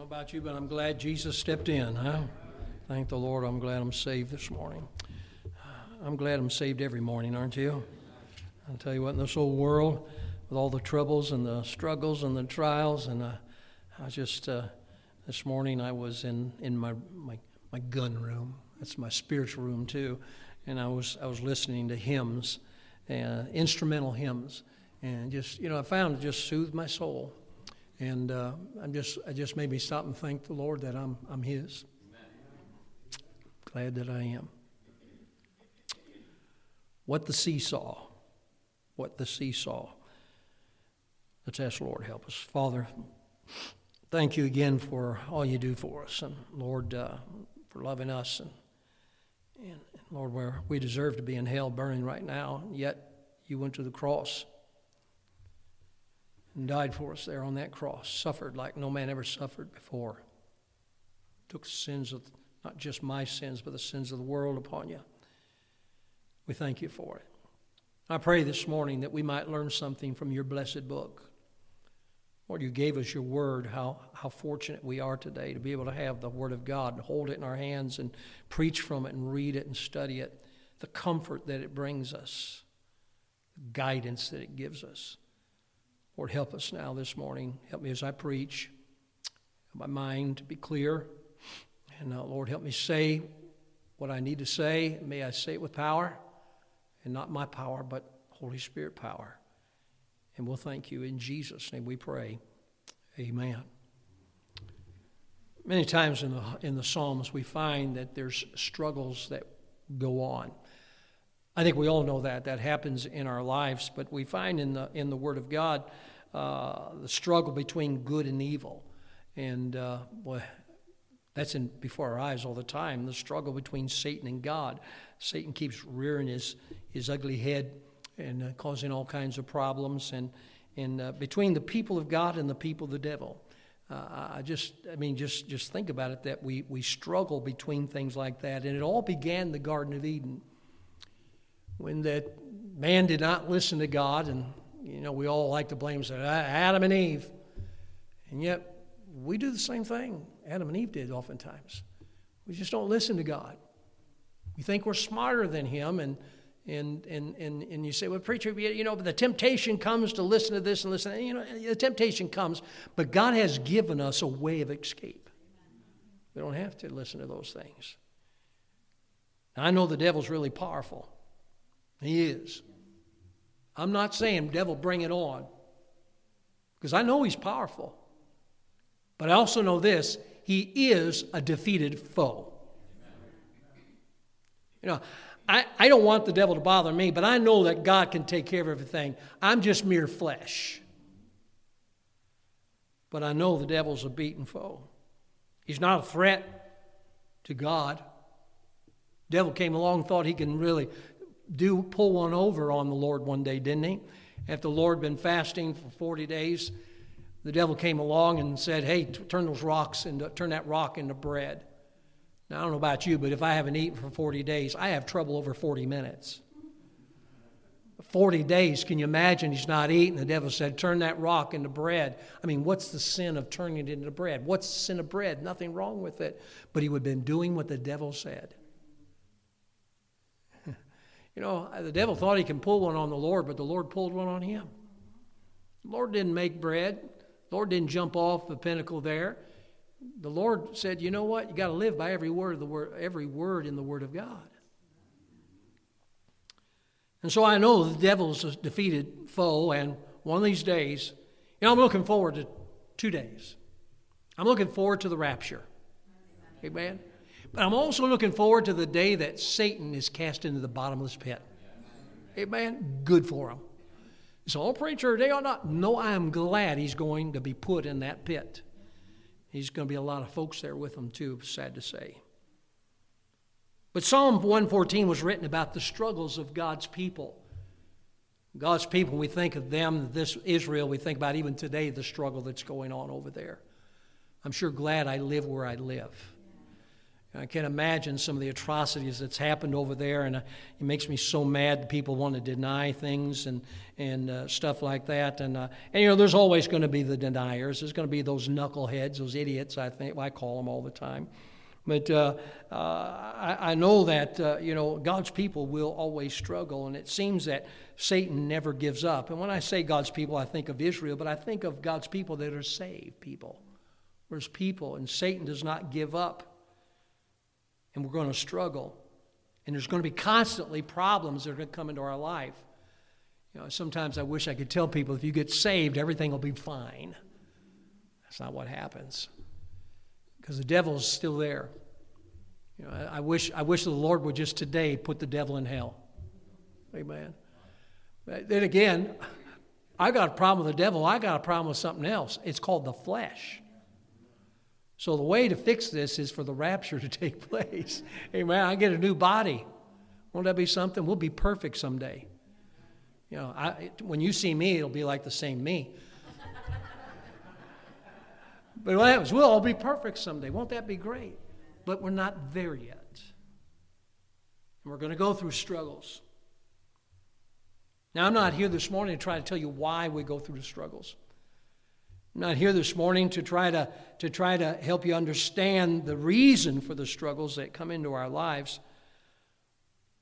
know about you, but I'm glad Jesus stepped in. Huh? Thank the Lord. I'm glad I'm saved this morning. I'm glad I'm saved every morning, aren't you? I'll tell you what, in this old world, with all the troubles and the struggles and the trials, and I just, this morning I was in my gun room. That's my spiritual room too. And I was listening to hymns, instrumental hymns, and just, you know, I found it just soothed my soul. And it just made me stop and thank the Lord that I'm His. Glad that I am. What the sea saw. What the sea saw. Let's ask the Lord to help us. Father, thank you again for all you do for us. And Lord, for loving us. And Lord, we deserve to be in hell burning right now. Yet you went to the cross and died for us there on that cross, suffered like no man ever suffered before. Took sins of, not just my sins, but the sins of the world upon you. We thank you for it. I pray this morning that we might learn something from your blessed book. Lord, you gave us your word, how fortunate we are today to be able to have the word of God, and hold it in our hands and preach from it and read it and study it, the comfort that it brings us, the guidance that it gives us. Lord, help us now this morning. Help me as I preach. Help my mind to be clear. And Lord, help me say what I need to say. May I say it with power, and not my power, but Holy Spirit power. And we'll thank you. In Jesus' name we pray. Amen. Many times in the Psalms we find that there's struggles that go on. I think we all know that happens in our lives, but we find in the Word of God the struggle between good and evil, and that's in before our eyes all the time. The struggle between Satan and God. Satan keeps rearing his ugly head and causing all kinds of problems, and between the people of God and the people of the devil. I mean, just think about it, that we struggle between things like that, and it all began in the Garden of Eden, when that man did not listen to God. And, you know, we all like to blame Adam and Eve. And yet, we do the same thing Adam and Eve did oftentimes. We just don't listen to God. We think we're smarter than him, and you say, well, preacher, you know, but the temptation comes to listen to this and listen to that. You know, the temptation comes, but God has given us a way of escape. We don't have to listen to those things. Now, I know the devil's really powerful. He is. I'm not saying, devil, bring it on, because I know he's powerful. But I also know this, he is a defeated foe. You know, I don't want the devil to bother me, but I know that God can take care of everything. I'm just mere flesh. But I know the devil's a beaten foe. He's not a threat to God. Devil came along and thought he can really pull one over on the Lord one day, didn't he? After the Lord had been fasting for 40 days, the devil came along and said, hey, turn that rock into bread. Now, I don't know about you, but if I haven't eaten for 40 days, I have trouble over 40 minutes. 40 days, can you imagine? He's not eating. The devil said, turn that rock into bread. I mean, what's the sin of turning it into bread? What's the sin of bread? Nothing wrong with it. But he would have been doing what the devil said. You know, the devil thought he can pull one on the Lord, but the Lord pulled one on him. The Lord didn't make bread. The Lord didn't jump off the pinnacle there. The Lord said, you know what? You got to live by every word in the Word of God. And so I know the devil's a defeated foe, and one of these days, you know, I'm looking forward to 2 days. I'm looking forward to the rapture. Amen. But I'm also looking forward to the day that Satan is cast into the bottomless pit. Amen. Good for him. So, oh, preacher, they are not. No, I am glad he's going to be put in that pit. He's going to be a lot of folks there with him too, sad to say. But Psalm 114 was written about the struggles of God's people. God's people, when we think of them, this Israel, we think about even today the struggle that's going on over there. I'm sure glad I live where I live. I can't imagine some of the atrocities that's happened over there, and it makes me so mad that people want to deny things and stuff like that. And you know, there's always going to be the deniers. There's going to be those knuckleheads, those idiots. I think I call them all the time. But I know that, you know, God's people will always struggle, and it seems that Satan never gives up. And when I say God's people, I think of Israel, but I think of God's people that are saved people. There's people, and Satan does not give up, and we're going to struggle. And there's going to be constantly problems that are going to come into our life. You know, sometimes I wish I could tell people, if you get saved, everything will be fine. That's not what happens. Because the devil's still there. You know, I wish the Lord would just today put the devil in hell. Amen. But then again, I got a problem with the devil. I got a problem with something else. It's called the flesh. So the way to fix this is for the rapture to take place. Amen. I get a new body. Won't that be something? We'll be perfect someday. You know, when you see me, it'll be like the same me. But what happens? We'll all be perfect someday. Won't that be great? But we're not there yet. And we're going to go through struggles. Now, I'm not here this morning to try to tell you why we go through the struggles. I'm not here this morning to try to help you understand the reason for the struggles that come into our lives.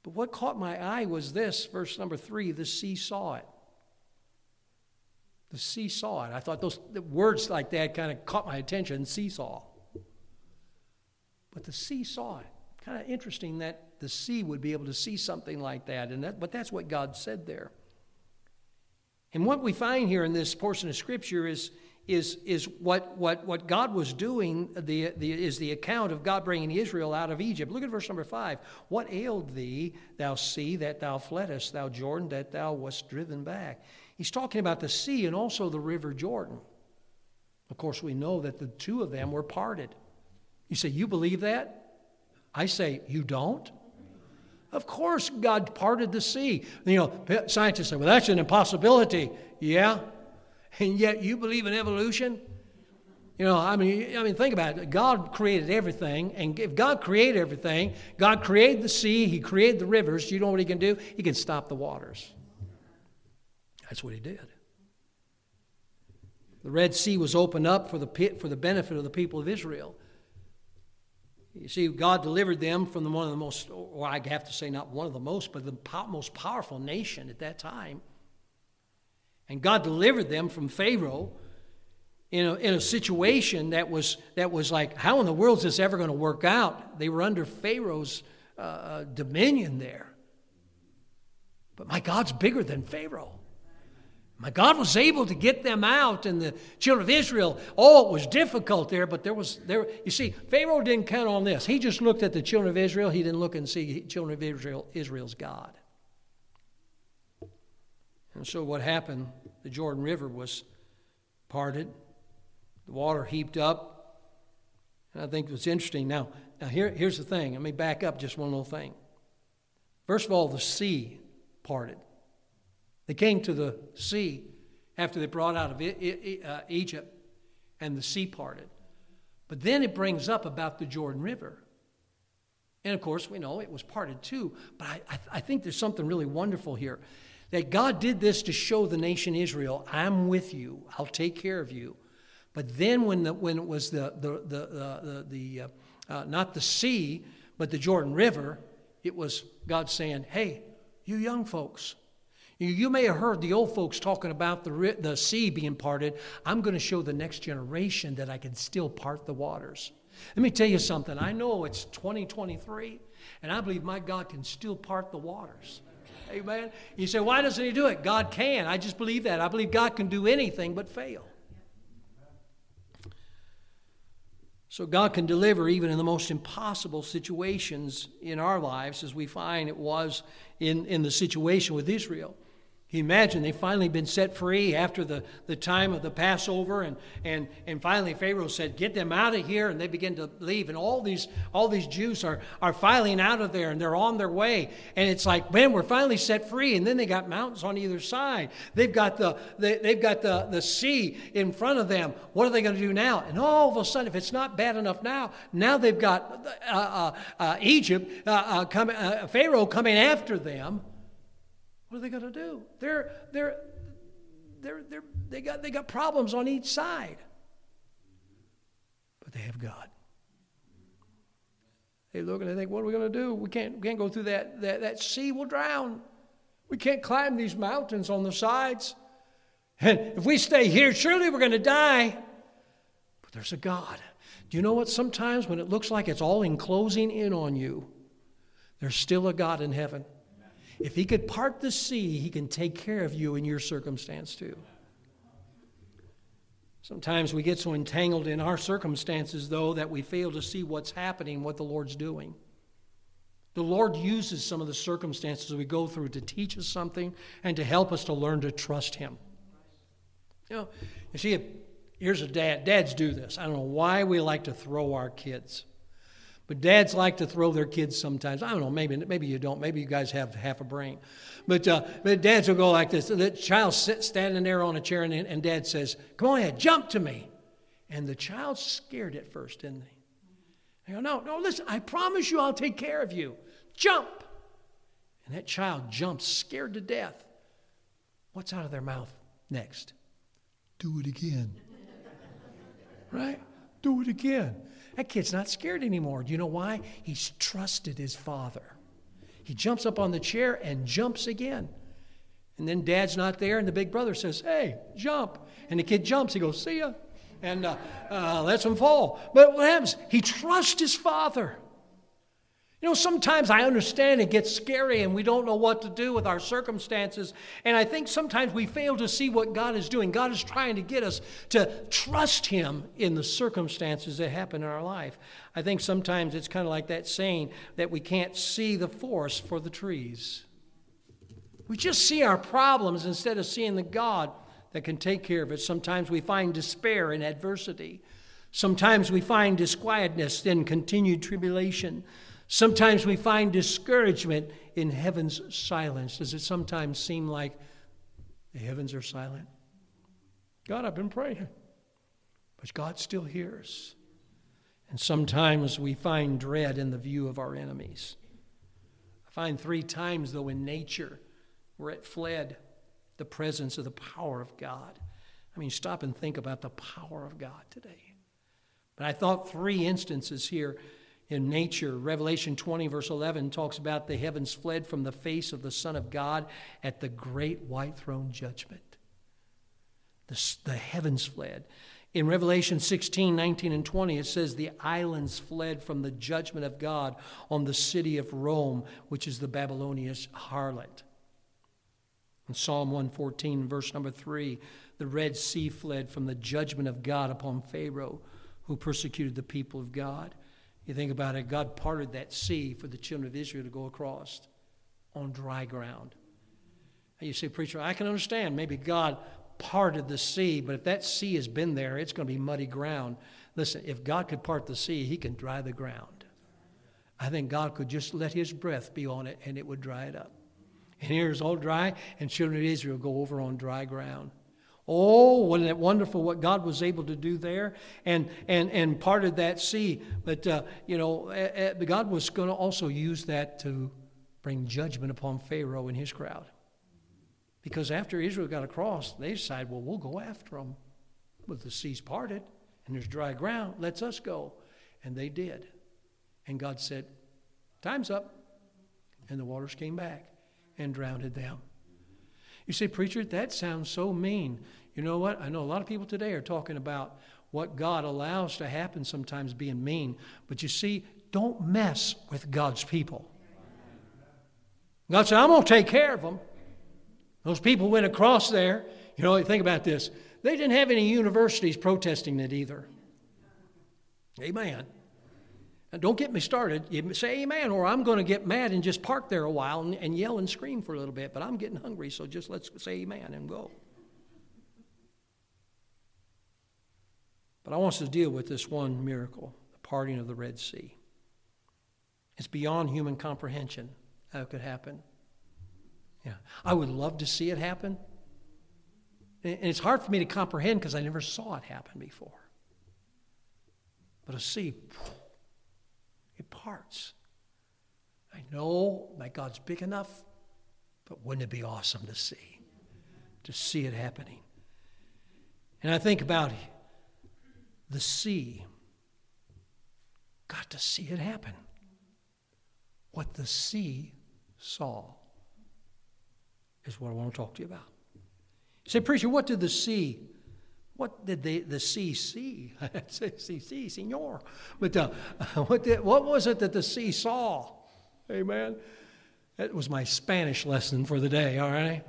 But what caught my eye was this, verse number 3, the sea saw it. The sea saw it. I thought those words like that kind of caught my attention, seesaw. But the sea saw it. Kind of interesting that the sea would be able to see something like that. But that's what God said there. And what we find here in this portion of Scripture is what God was doing, is the account of God bringing Israel out of Egypt. Look at verse number 5. What ailed thee, thou sea, that thou fleddest, thou Jordan, that thou wast driven back? He's talking about the sea and also the river Jordan. Of course, we know that the two of them were parted. You say, you believe that? I say, you don't? Of course, God parted the sea. You know, scientists say, well, that's an impossibility. Yeah, and yet you believe in evolution? You know, I mean, think about it. God created everything, and if God created everything, God created the sea, He created the rivers. You know what He can do? He can stop the waters. That's what He did. The Red Sea was opened up for the benefit of the people of Israel. You see, God delivered them from one of the most, or I have to say not one of the most, but the most powerful nation at that time. And God delivered them from Pharaoh in a situation that was like, how in the world is this ever going to work out? They were under Pharaoh's dominion there. But my God's bigger than Pharaoh. My God was able to get them out, and the children of Israel, oh, it was difficult there, but there was, you see, Pharaoh didn't count on this. He just looked at the children of Israel. He didn't look and see children of Israel, Israel's God. And so what happened, the Jordan River was parted, the water heaped up, and I think it's interesting. Now here's the thing. Let me back up just one little thing. First of all, the sea parted. They came to the sea after they brought out of Egypt, and the sea parted. But then it brings up about the Jordan River. And, of course, we know it was parted too. But I think there's something really wonderful here, that God did this to show the nation Israel, I'm with you. I'll take care of you. But then when it was not the sea, but the Jordan River, it was God saying, hey, you young folks, you may have heard the old folks talking about the sea being parted. I'm going to show the next generation that I can still part the waters. Let me tell you something. I know it's 2023, and I believe my God can still part the waters. Amen. You say, why doesn't He do it? God can. I just believe that. I believe God can do anything but fail. So God can deliver even in the most impossible situations in our lives, as we find it was in the situation with Israel. Can you imagine? They've finally been set free after the time of the Passover, and finally Pharaoh said, get them out of here, and they begin to leave, and all these Jews are filing out of there, and they're on their way, and it's like, man, we're finally set free. And then they got mountains on either side. They've got the sea in front of them. What are they going to do now? And all of a sudden, if it's not bad enough now they've got Egypt, Pharaoh coming after them. What are they going to do? They got problems on each side, but they have God. They look and they think, what are we going to do? We can't go through that sea. We'll drown. We can't climb these mountains on the sides, and if we stay here, surely we're going to die. But there's a God. Do you know what? Sometimes when it looks like it's all enclosing in on you, there's still a God in heaven. If he could part the sea, he can take care of you in your circumstance too. Sometimes we get so entangled in our circumstances, though, that we fail to see what's happening, what the Lord's doing. The Lord uses some of the circumstances we go through to teach us something and to help us to learn to trust him. You see, here's a dad. Dads do this. I don't know why we like to throw our kids. But dads like to throw their kids sometimes. I don't know, maybe you don't. Maybe you guys have half a brain. But dads will go like this. The child standing there on a chair, and dad says, come on ahead, jump to me. And the child's scared at first, isn't he? They go, no, listen, I promise you I'll take care of you. Jump. And that child jumps, scared to death. What's out of their mouth next? Do it again. Right? Do it again. That kid's not scared anymore. Do you know why? He's trusted his father. He jumps up on the chair and jumps again. And then dad's not there, and the big brother says, hey, jump. And the kid jumps. He goes, see ya. And lets him fall. But what happens? He trusts his father. You know, sometimes I understand it gets scary and we don't know what to do with our circumstances. And I think sometimes we fail to see what God is doing. God is trying to get us to trust him in the circumstances that happen in our life. I think sometimes it's kind of like that saying that we can't see the forest for the trees. We just see our problems instead of seeing the God that can take care of it. Sometimes we find despair in adversity. Sometimes we find disquietness in continued tribulation. Sometimes we find discouragement in heaven's silence. Does it sometimes seem like the heavens are silent? God, I've been praying, but God still hears. And sometimes we find dread in the view of our enemies. I find 3 times, though, in nature where it fled the presence of the power of God. I mean, stop and think about the power of God today. But I thought 3 instances here in nature. Revelation 20 verse 11 talks about the heavens fled from the face of the Son of God at the great white throne judgment. The heavens fled. In Revelation 16, 19, and 20, it says the islands fled from the judgment of God on the city of Rome, which is the Babylonian harlot. In Psalm 114 verse number 3, the Red Sea fled from the judgment of God upon Pharaoh, who persecuted the people of God. You think about it, God parted that sea for the children of Israel to go across on dry ground. And you say, preacher, I can understand. Maybe God parted the sea, but if that sea has been there, it's going to be muddy ground. Listen, if God could part the sea, he can dry the ground. I think God could just let his breath be on it, and it would dry it up. And here is all dry, and children of Israel go over on dry ground. Oh, wasn't it wonderful what God was able to do there and parted that sea. But, God was going to also use that to bring judgment upon Pharaoh and his crowd. Because after Israel got across, they decided, well, we'll go after them. But the sea's parted and there's dry ground. Let's us go. And they did. And God said, time's up. And the waters came back and drowned them. You say, preacher, that sounds so mean. You know what? I know a lot of people today are talking about what God allows to happen sometimes being mean. But you see, don't mess with God's people. God said, I'm going to take care of them. Those people went across there. You know, think about this. They didn't have any universities protesting it either. Amen. Now, don't get me started. You say amen, or I'm going to get mad and just park there a while and yell and scream for a little bit, but I'm getting hungry, so just let's say amen and go. But I want us to deal with this one miracle, the parting of the Red Sea. It's beyond human comprehension how it could happen. Yeah, I would love to see it happen. And it's hard for me to comprehend because I never saw it happen before. But a sea, it parts. I know my God's big enough, but wouldn't it be awesome to see it happening? And I think about the sea. Got to see it happen. What the sea saw is what I want to talk to you about. You say, preacher, what did the sea see? See, senor. But what was it that the sea saw? Amen. That was my Spanish lesson for the day, all right?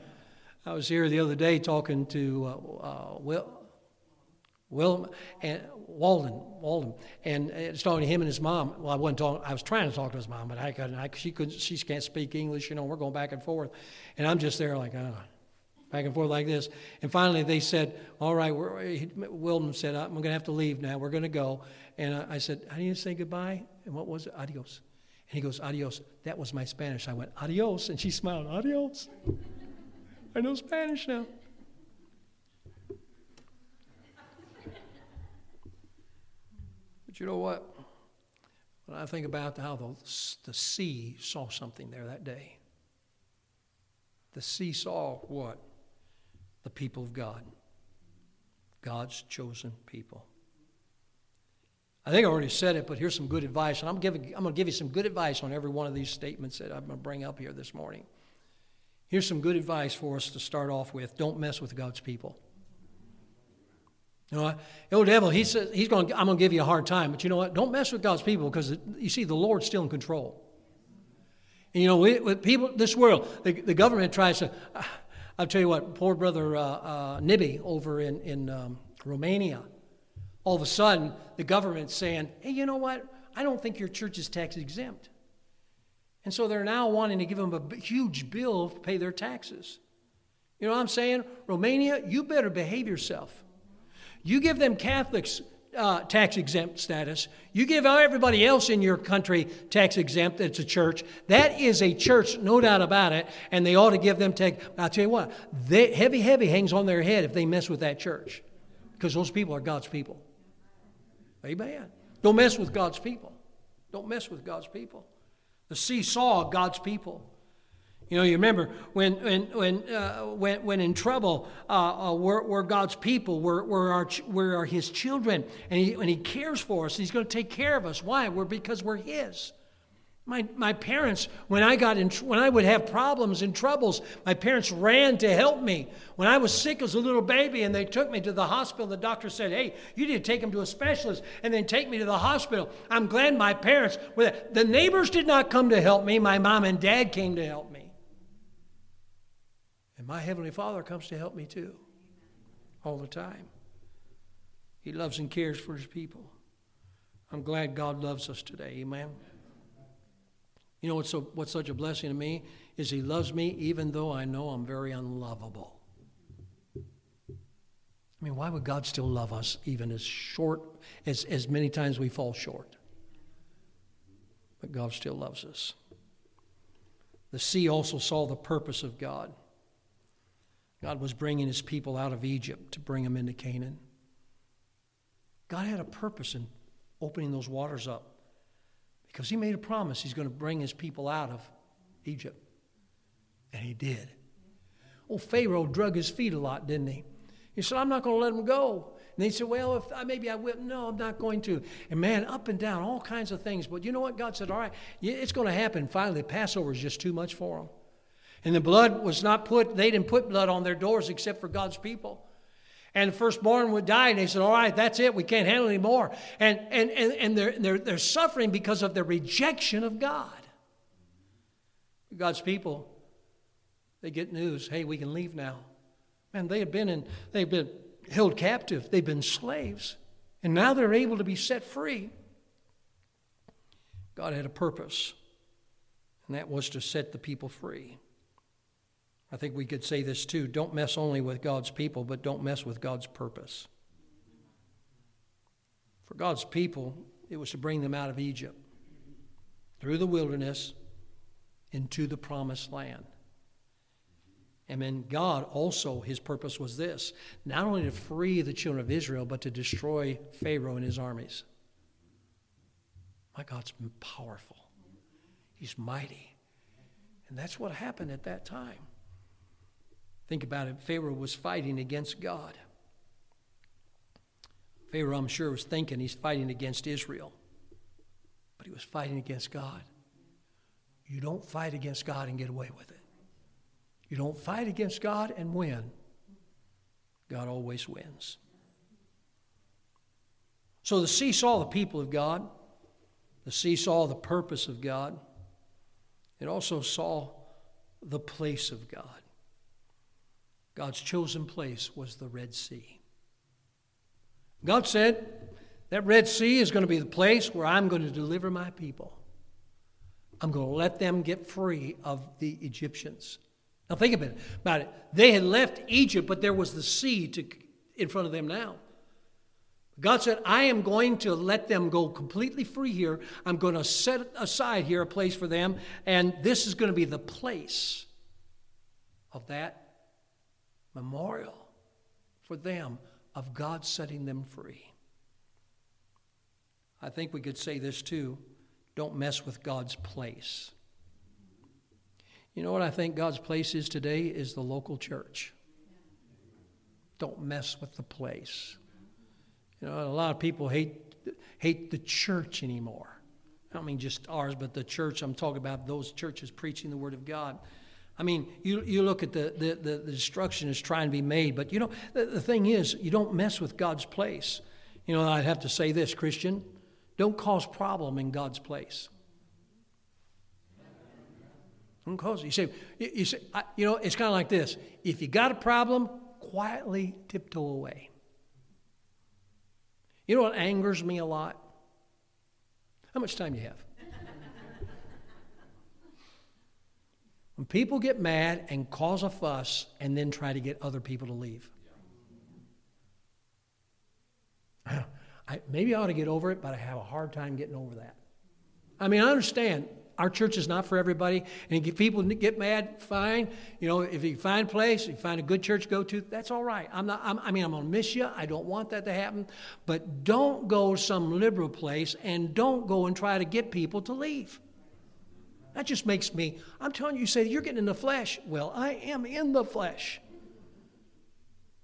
I was here the other day talking to Walden, and it's talking to him and his mom. Well, I was trying to talk to his mom, but she can't speak English. You know, we're going back and forth, and I'm just there like, back and forth like this. And finally, they said, "All right," Walden said, "I'm going to have to leave now. We're going to go." And I said, "I need to say goodbye." And what was it? Adios. And he goes, "Adios." That was my Spanish. I went, "Adios," and she smiled, "Adios." I know Spanish now. But you know what? When I think about how the sea saw something there that day, the sea saw what? The people of God. God's chosen people. I think I already said it, but here's some good advice. And I'm going to give you some good advice on every one of these statements that I'm going to bring up here this morning. Here's some good advice for us to start off with. Don't mess with God's people. You know, the old devil, he says, I'm going to give you a hard time. But you know what? Don't mess with God's people because, you see, the Lord's still in control. And, you know, with people, this world, the government tries to, I'll tell you what, poor brother Nibby over in Romania, all of a sudden the government's saying, hey, you know what? I don't think your church is tax exempt. And so they're now wanting to give them a huge bill to pay their taxes. You know what I'm saying? Romania, you better behave yourself. You give them Catholics tax-exempt status. You give everybody else in your country tax-exempt. It's a church. That is a church, no doubt about it, and they ought to give them tax. I'll tell you what, heavy hangs on their head if they mess with that church because those people are God's people. Amen. Don't mess with God's people. Don't mess with God's people. The sea saw God's people. You know, you remember when in trouble, we're God's people, we are His children, and He cares for us. He's going to take care of us. Why? Because we're His. My parents, when I would have problems and troubles, my parents ran to help me. When I was sick as a little baby and they took me to the hospital, the doctor said, hey, you need to take him to a specialist and then take me to the hospital. I'm glad my parents were there. The neighbors did not come to help me. My mom and dad came to help me. And my Heavenly Father comes to help me too, all the time. He loves and cares for His people. I'm glad God loves us today, amen? You know what's such a blessing to me is He loves me even though I know I'm very unlovable. I mean, why would God still love us even as many times we fall short? But God still loves us. The sea also saw the purpose of God. God was bringing His people out of Egypt to bring them into Canaan. God had a purpose in opening those waters up because He made a promise He's going to bring His people out of Egypt. And He did. Old Pharaoh drug his feet a lot, didn't he? He said, I'm not going to let them go. And they said, well, maybe I will. No, I'm not going to. And man, up and down, all kinds of things. But you know what? God said, all right, it's going to happen. Finally, Passover is just too much for them. And the blood was not put, they didn't put blood on their doors except for God's people. And the firstborn would die, and they said, all right, that's it, we can't handle it anymore. And they're suffering because of their rejection of God. God's people, they get news, hey, we can leave now. Man, they've been held captive, they've been slaves, and now they're able to be set free. God had a purpose, and that was to set the people free. I think we could say this too. Don't mess only with God's people, but don't mess with God's purpose. For God's people, it was to bring them out of Egypt, through the wilderness, into the promised land. And then God also, his purpose was this, not only to free the children of Israel, but to destroy Pharaoh and his armies. My God's powerful. He's mighty. And that's what happened at that time. Think about it. Pharaoh was fighting against God. Pharaoh, I'm sure, was thinking he's fighting against Israel. But he was fighting against God. You don't fight against God and get away with it. You don't fight against God and win. God always wins. So the sea saw the people of God. The sea saw the purpose of God. It also saw the place of God. God's chosen place was the Red Sea. God said, that Red Sea is going to be the place where I'm going to deliver my people. I'm going to let them get free of the Egyptians. Now think about it. They had left Egypt, but there was the sea in front of them now. God said, I am going to let them go completely free here. I'm going to set aside here a place for them, and this is going to be the place of that memorial for them of God setting them free. I think we could say this too. Don't mess with God's place. You know what I think God's place is today is the local church. Don't mess with the place. You know, a lot of people hate the church anymore. I don't mean just ours, but the church. I'm talking about those churches preaching the Word of God. I mean, you look at the destruction that's trying to be made, but you know, the thing is, you don't mess with God's place. You know, I'd have to say this, Christian, don't cause problem in God's place. You say, you know, it's kind of like this. If you got a problem, quietly tiptoe away. You know what angers me a lot? How much time do you have? When people get mad and cause a fuss and then try to get other people to leave. Maybe I ought to get over it, but I have a hard time getting over that. I mean, I understand. Our church is not for everybody. And if people get mad, fine. You know, if you find a place, you find a good church to go to, that's all right. I'm going to miss you. I don't want that to happen. But don't go some liberal place and don't go and try to get people to leave. That just makes me, I'm telling you, you say, you're getting in the flesh. Well, I am in the flesh.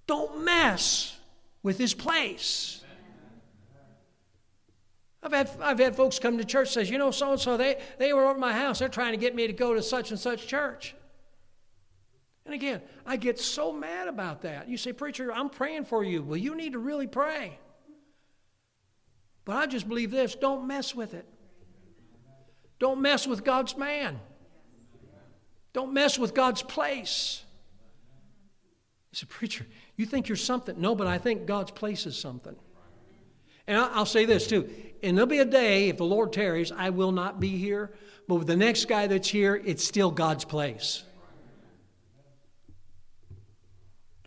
Don't mess with his place. I've had folks come to church and say, you know, so-and-so, they were over my house. They're trying to get me to go to such and such church. And again, I get so mad about that. You say, preacher, I'm praying for you. Well, you need to really pray. But I just believe this. Don't mess with it. Don't mess with God's man. Don't mess with God's place. You say, preacher, you think you're something. No, but I think God's place is something. And I'll say this too, and there'll be a day, if the Lord tarries, I will not be here, but with the next guy that's here, it's still God's place.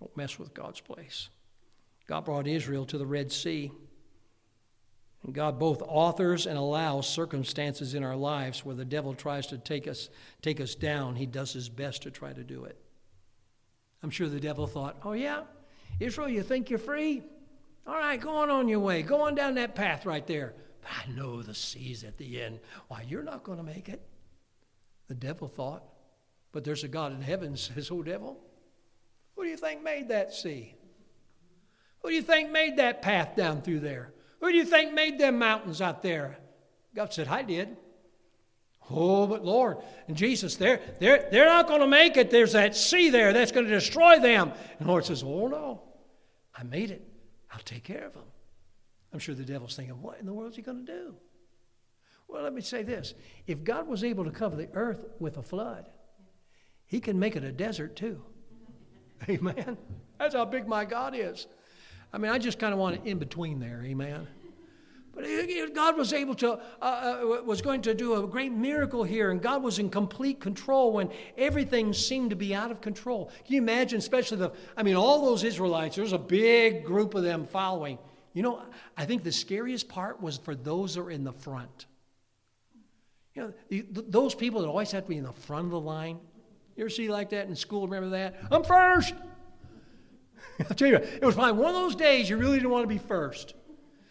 Don't mess with God's place. God brought Israel to the Red Sea, and God both authors and allows circumstances in our lives where the devil tries to take us down. He does his best to try to do it. I'm sure the devil thought, oh yeah, Israel, you think you're free? All right, go on your way. Go on down that path right there. But I know the sea's at the end. Why, you're not going to make it, the devil thought. But there's a God in heaven that says, oh, devil, who do you think made that sea? Who do you think made that path down through there? Who do you think made them mountains out there? God said, I did. Oh, but Lord, and Jesus, they're not going to make it. There's that sea there that's going to destroy them. And the Lord says, oh, no, I made it. I'll take care of them. I'm sure the devil's thinking, what in the world is he going to do? Well, let me say this. If God was able to cover the earth with a flood, he can make it a desert too. Amen? That's how big my God is. I mean, I just kind of want it in between there. Amen? But God was able to, was going to do a great miracle here, and God was in complete control when everything seemed to be out of control. Can you imagine, especially all those Israelites, there's a big group of them following. You know, I think the scariest part was for those that are in the front. You know, those people that always have to be in the front of the line. You ever see like that in school? Remember that? I'm first! I'll tell you, it was probably one of those days you really didn't want to be first.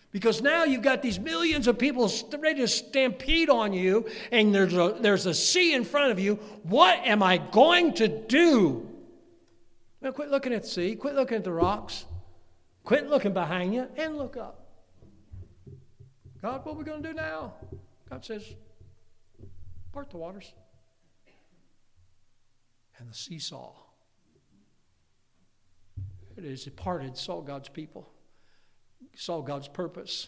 Because now you've got these millions of people ready to stampede on you, and there's a sea in front of you. What am I going to do? Well, quit looking at the sea. Quit looking at the rocks. Quit looking behind you and look up. God, what are we going to do now? God says, part the waters. And the sea saw. It is parted, saw God's people. Saw God's purpose.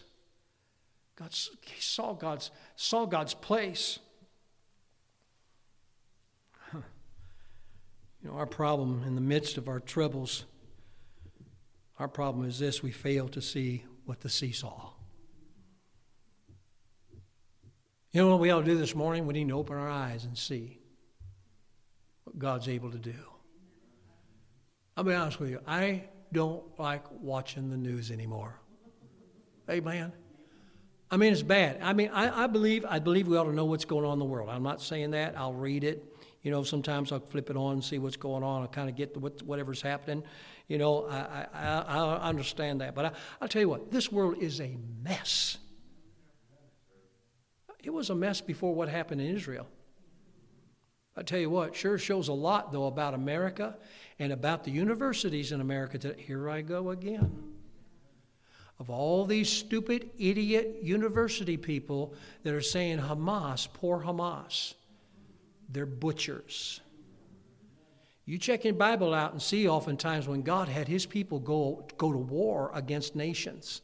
God saw God's place. You know, our problem in the midst of our troubles, our problem is this: we fail to see what the sea saw. You know what we ought to do this morning? We need to open our eyes and see what God's able to do. I'll be honest with you. I don't like watching the news anymore. Amen. I mean, it's bad. I mean, I believe we ought to know what's going on in the world. I'm not saying that. I'll read it. You know, sometimes I'll flip it on and see what's going on. I'll kind of get whatever's happening. You know, I understand that. But I'll tell you what, this world is a mess. It was a mess before what happened in Israel. I tell you what, sure shows a lot, though, about America and about the universities in America today. Here I go again. Of all these stupid, idiot university people that are saying Hamas, poor Hamas, they're butchers. You check your Bible out and see oftentimes when God had his people go to war against nations,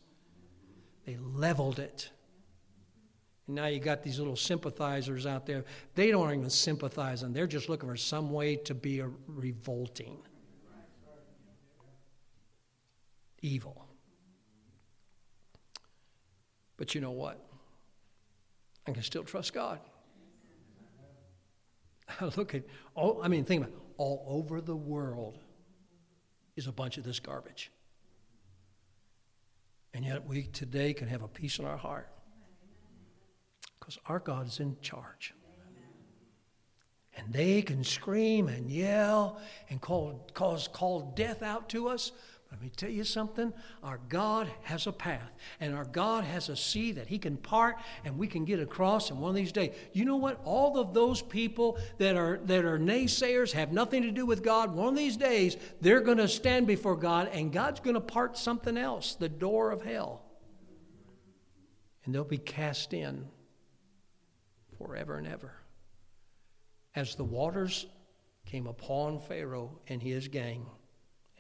they leveled it. And now you got these little sympathizers out there. They don't even sympathize, and they're just looking for some way to be revolting. Evil. But you know what? I can still trust God. Think about it. All over the world is a bunch of this garbage. And yet we today can have a peace in our heart. Because our God is in charge. And they can scream and yell and call death out to us. Let me tell you something. Our God has a path. And our God has a sea that he can part and we can get across in one of these days. You know what? All of those people that are naysayers have nothing to do with God. One of these days, they're going to stand before God and God's going to part something else, the door of hell. And they'll be cast in forever and ever. As the waters came upon Pharaoh and his gang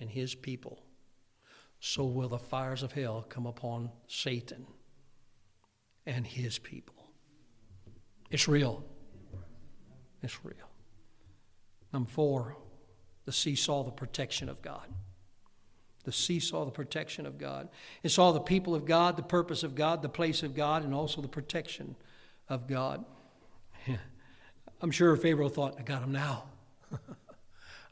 and his people, so will the fires of hell come upon Satan and his people. It's real. It's real. Number 4, the sea saw the protection of God. The sea saw the protection of God. It saw the people of God, the purpose of God, the place of God, and also the protection of God. I'm sure Pharaoh thought, I got him now.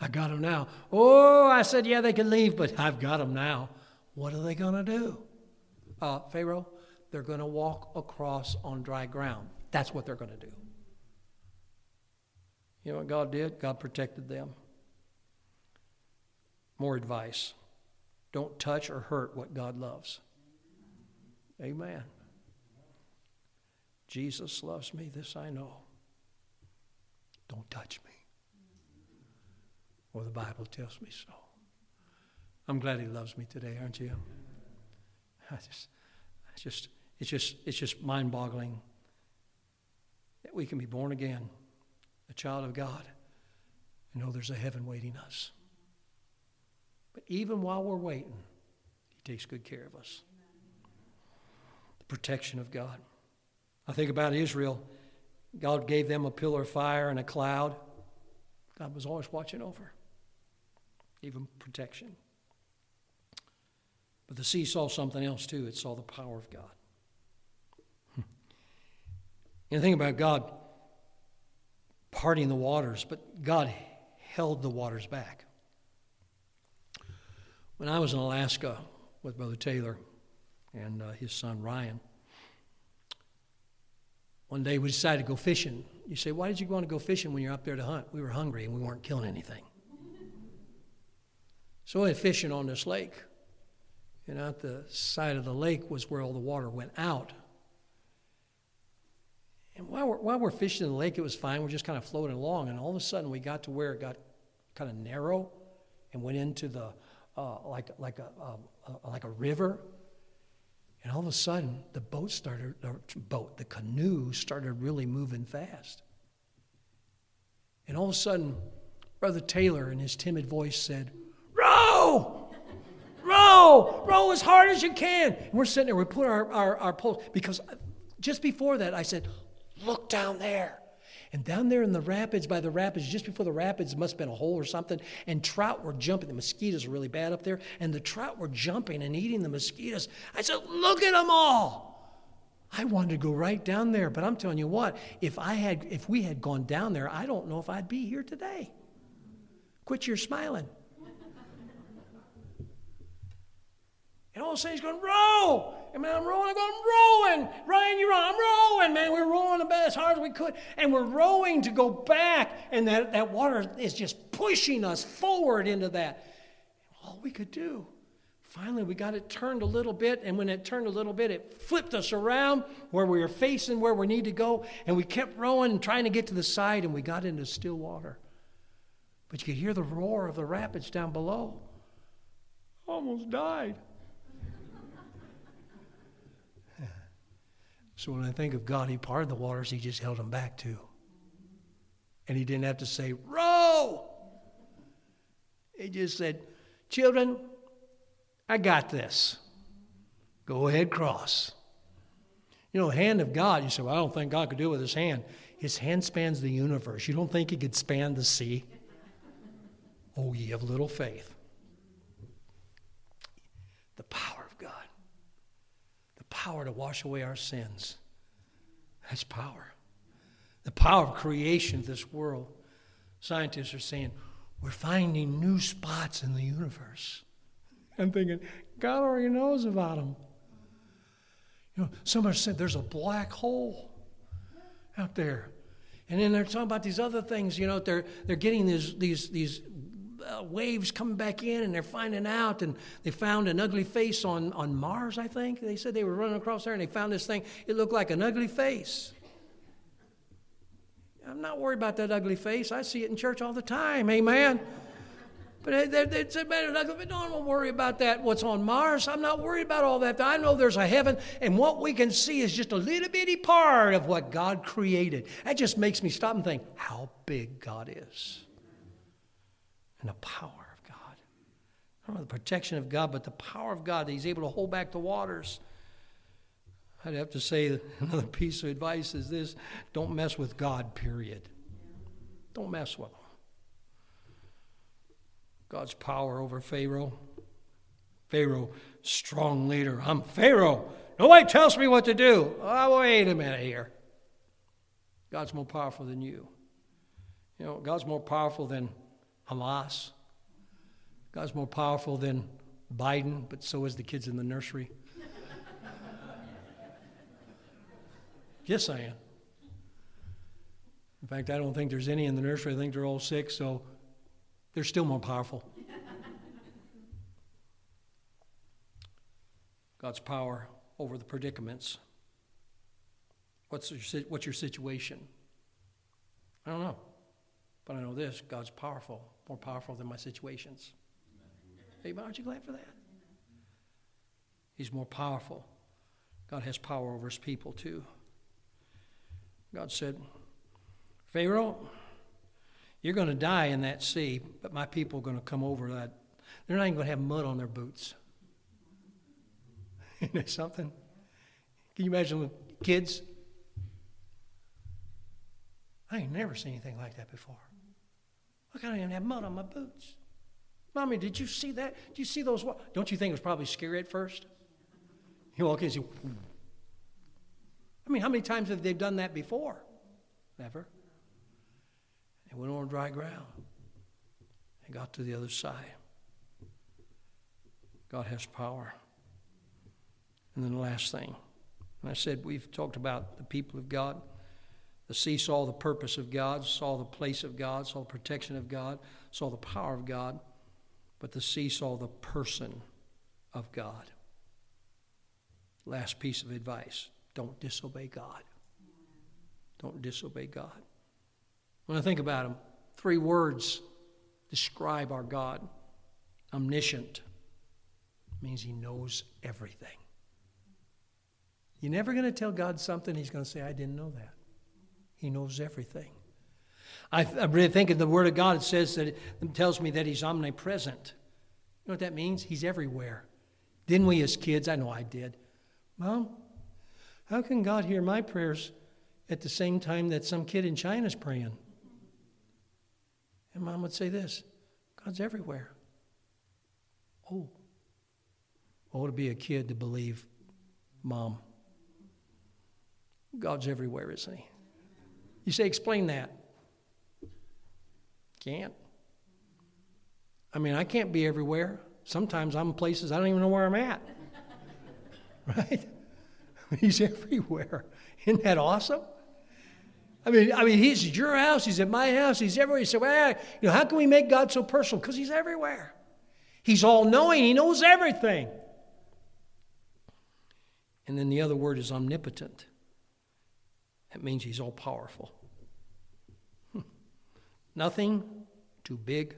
I got him now. Oh, I said, yeah, they can leave, but I've got him now. What are they going to do? Pharaoh, they're going to walk across on dry ground. That's what they're going to do. You know what God did? God protected them. More advice. Don't touch or hurt what God loves. Amen. Jesus loves me, this I know. Don't touch me. Or the Bible tells me so. I'm glad he loves me today, aren't you? It's just mind-boggling that we can be born again, a child of God, and know there's a heaven waiting us. But even while we're waiting, he takes good care of us. The protection of God. I think about Israel. God gave them a pillar of fire and a cloud. God was always watching over, even protection. But the sea saw something else too. It saw the power of God. You know, think about God parting the waters, but God held the waters back. When I was in Alaska with Brother Taylor and his son Ryan, one day we decided to go fishing. You say, why did you want to go fishing when you're up there to hunt? We were hungry and we weren't killing anything. So we went fishing on this lake. And out the side of the lake was where all the water went out. And while we're fishing in the lake, it was fine. We're just kind of floating along. And all of a sudden, we got to where it got kind of narrow and went into the like a river. And all of a sudden, the canoe started really moving fast. And all of a sudden, Brother Taylor in his timid voice said, "Row! Row! Row as hard as you can!" And we're sitting there, we put our poles, because just before that, I said, "Look down there." And down there in the rapids, by the rapids, just before the rapids, must have been a hole or something, and trout were jumping. The mosquitoes are really bad up there, and the trout were jumping and eating the mosquitoes. I said, "Look at them all." I wanted to go right down there, but I'm telling you what, if we had gone down there, I don't know if I'd be here today. Quit your smiling. And all of a sudden he's going, "Row!" And man, I'm rowing, I'm going, "I'm rowing. Ryan, you're on." "I'm rowing, man." We're rowing about as hard as we could. And we're rowing to go back. And that water is just pushing us forward into that. All we could do. Finally, we got it turned a little bit. And when it turned a little bit, it flipped us around where we were facing, where we need to go. And we kept rowing and trying to get to the side. And we got into still water. But you could hear the roar of the rapids down below. Almost died. So when I think of God, he parted the waters, he just held them back too. And he didn't have to say, "Row!" He just said, "Children, I got this. Go ahead, cross." You know, the hand of God, you say, "Well, I don't think God could do it with his hand." His hand spans the universe. You don't think he could span the sea? Oh, ye of little faith. The power of God. Power to wash away our sins. That's power. The power of creation of this world. Scientists are saying, we're finding new spots in the universe. I'm thinking, God already knows about them. You know, somebody said there's a black hole out there. And then they're talking about these other things, you know, they're getting these waves coming back in, and they're finding out, and they found an ugly face on Mars, I think. They said they were running across there, and they found this thing. It looked like an ugly face. I'm not worried about that ugly face. I see it in church all the time, amen? But they said, "Man, ugly, no, I don't worry about that, what's on Mars. I'm not worried about all that. I know there's a heaven, and what we can see is just a little bitty part of what God created." That just makes me stop and think how big God is. And the power of God. Not only the protection of God, but the power of God that he's able to hold back the waters. I'd have to say that another piece of advice is this: don't mess with God, period. Don't mess with him. God's power over Pharaoh. Pharaoh, strong leader. "I'm Pharaoh. Nobody tells me what to do." Oh, wait a minute here. God's more powerful than you. You know, God's more powerful than Hamas. God's more powerful than Biden, but so is the kids in the nursery. Yes, I am. In fact, I don't think there's any in the nursery. I think they're all sick, so they're still more powerful. God's power over the predicaments. What's your situation? I don't know. But I know this, God's powerful, more powerful than my situations. Amen. Aren't you glad for that? He's more powerful. God has power over his people too. God said, "Pharaoh, you're going to die in that sea, but my people are going to come over that. They're not even going to have mud on their boots." Isn't that something? Can you imagine the kids? I ain't never seen anything like that before. Look, I don't even have mud on my boots. "Mommy, did you see that? Did you see those?" Don't you think it was probably scary at first? You walk in and say, I mean, how many times have they done that before? Never. They went on dry ground and got to the other side. God has power. And then the last thing. And I said we've talked about the people of God. The sea saw the purpose of God, saw the place of God, saw the protection of God, saw the power of God. But the sea saw the person of God. Last piece of advice. Don't disobey God. Don't disobey God. When I think about him, three words describe our God. Omniscient means he knows everything. You're never going to tell God something, he's going to say, I didn't know that. He knows everything. I really think in the Word of God, it says that it tells me that he's omnipresent. You know what that means? He's everywhere. Didn't we as kids? I know I did. Mom, how can God hear my prayers at the same time that some kid in China's praying? And Mom would say this, God's everywhere. Oh, to be a kid to believe Mom. God's everywhere, isn't he? You say, explain that. Can't. I mean, I can't be everywhere. Sometimes I'm in places I don't even know where I'm at. Right? He's everywhere. Isn't that awesome? I mean, he's at your house. He's at my house. He's everywhere. You say, well, you know, how can we make God so personal? Because he's everywhere. He's all-knowing. He knows everything. And then the other word is omnipotent. That means he's all-powerful. Nothing too big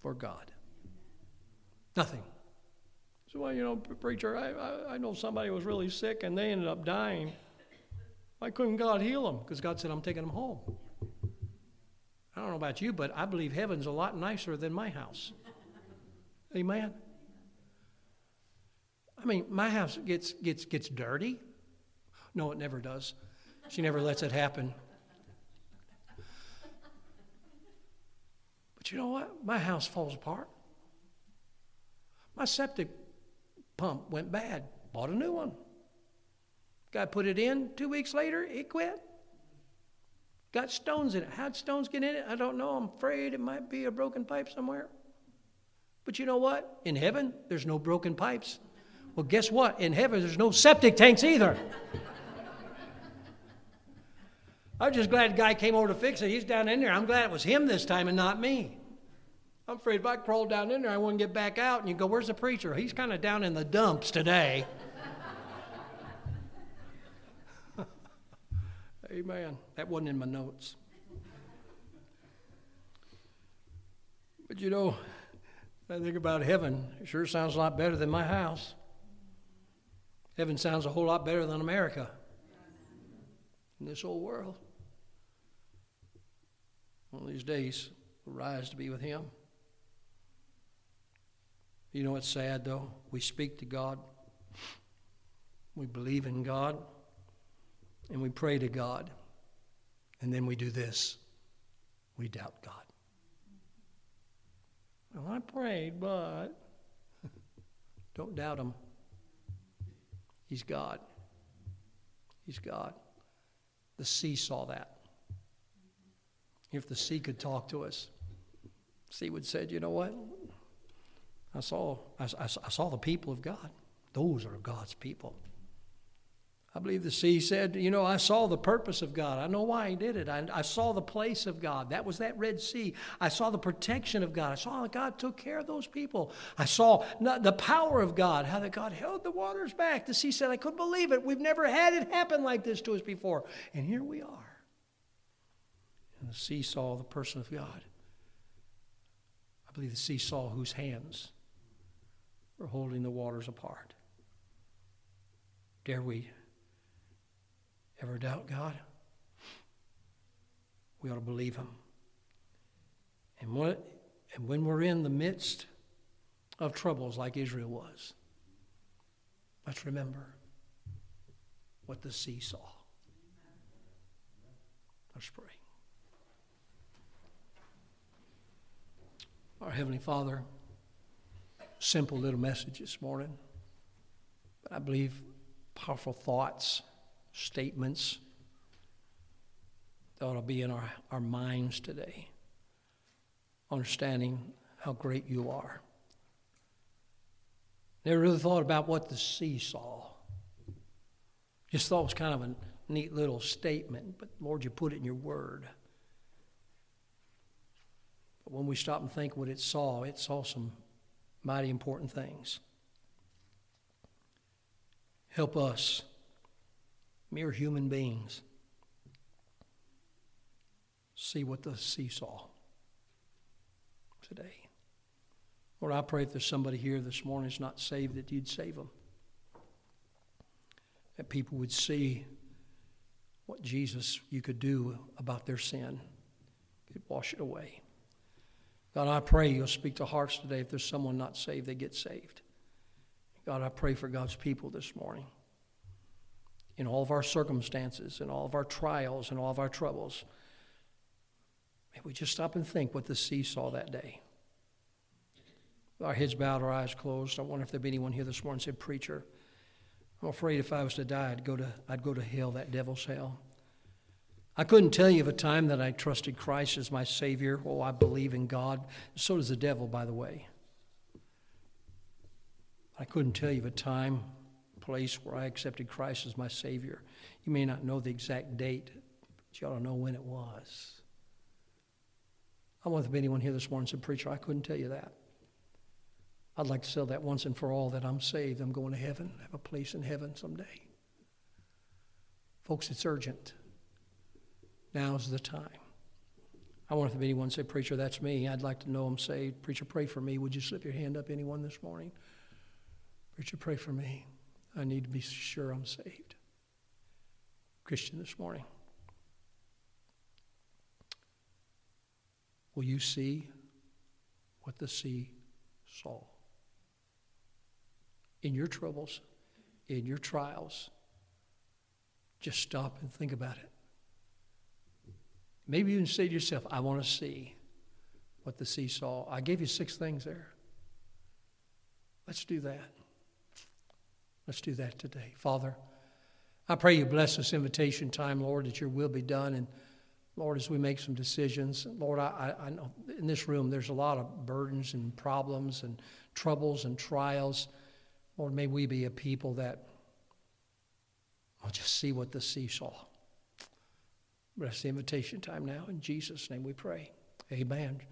for God. Nothing. So, well, you know, preacher, I know somebody was really sick and they ended up dying. Why couldn't God heal them? Because God said, I'm taking them home. I don't know about you, but I believe heaven's a lot nicer than my house. Amen? I mean, my house gets dirty. No, it never does. She never lets it happen. But you know what? My house falls apart. My septic pump went bad. Bought a new one. Guy put it in. 2 weeks later, it quit. Got stones in it. How'd stones get in it? I don't know. I'm afraid it might be a broken pipe somewhere. But you know what? In heaven, there's no broken pipes. Well, guess what? In heaven, there's no septic tanks either. I'm just glad the guy came over to fix it. He's down in there. I'm glad it was him this time and not me. I'm afraid if I crawled down in there, I wouldn't get back out. And you go, where's the preacher? He's kind of down in the dumps today. Amen. That wasn't in my notes. But you know, I think about heaven. It sure sounds a lot better than my house. Heaven sounds a whole lot better than America. In this old world. One of these days, we'll rise to be with him. You know what's sad, though? We speak to God. We believe in God. And we pray to God. And then we do this. We doubt God. Well, I prayed, but... Don't doubt him. He's God. He's God. The sea saw that. If the sea could talk to us, the sea would say, you know what? I saw the people of God. Those are God's people. I believe the sea said, you know, I saw the purpose of God. I know why he did it. I saw the place of God. That was that Red Sea. I saw the protection of God. I saw how God took care of those people. I saw the power of God, how that God held the waters back. The sea said, I couldn't believe it. We've never had it happen like this to us before. And here we are. And the sea saw the person of God. I believe the sea saw whose hands were holding the waters apart. Dare we ever doubt God? We ought to believe him. And when we're in the midst of troubles like Israel was, let's remember what the sea saw. Let's pray. Our Heavenly Father, simple little message this morning, but I believe powerful thoughts statements that ought to be in our minds today. Understanding how great you are. Never really thought about what the sea saw. Just thought it was kind of a neat little statement, but Lord, you put it in your word. But when we stop and think what it saw some mighty important things. Help us, mere human beings, see what the sea saw today. Lord, I pray if there's somebody here this morning that's not saved, that you'd save them. That people would see what Jesus you could do about their sin. You'd wash it away. God, I pray you'll speak to hearts today. If there's someone not saved, they get saved. God, I pray for God's people this morning. In all of our circumstances, in all of our trials, in all of our troubles, may we just stop and think what the sea saw that day. Our heads bowed, our eyes closed. I wonder if there'd be anyone here this morning who said, "Preacher, I'm afraid if I was to die, I'd go to hell, that devil's hell. I couldn't tell you of a time that I trusted Christ as my Savior. Oh, I believe in God. So does the devil, by the way. I couldn't tell you of a time, place where I accepted Christ as my Savior. You may not know the exact date, but you ought to know when it was." I wonder if there'd be anyone here this morning who said, "Preacher, I couldn't tell you that. I'd like to sell that once and for all, that I'm saved. I'm going to heaven. I have a place in heaven someday." Folks, it's urgent. Now's the time. I wonder if anyone say, "Preacher, that's me. I'd like to know I'm saved. Preacher, pray for me." Would you slip your hand up, anyone this morning? "Preacher, pray for me. I need to be sure I'm saved." Christian this morning, will you see what the sea saw? In your troubles, in your trials, just stop and think about it. Maybe you can say to yourself, "I want to see what the sea saw." I gave you 6 things there. Let's do that. Let's do that today. Father, I pray you bless this invitation time, Lord, that your will be done. And Lord, as we make some decisions, Lord, I know in this room there's a lot of burdens and problems and troubles and trials. Lord, may we be a people that will just see what the sea saw. Bless the invitation time now. In Jesus' name we pray. Amen.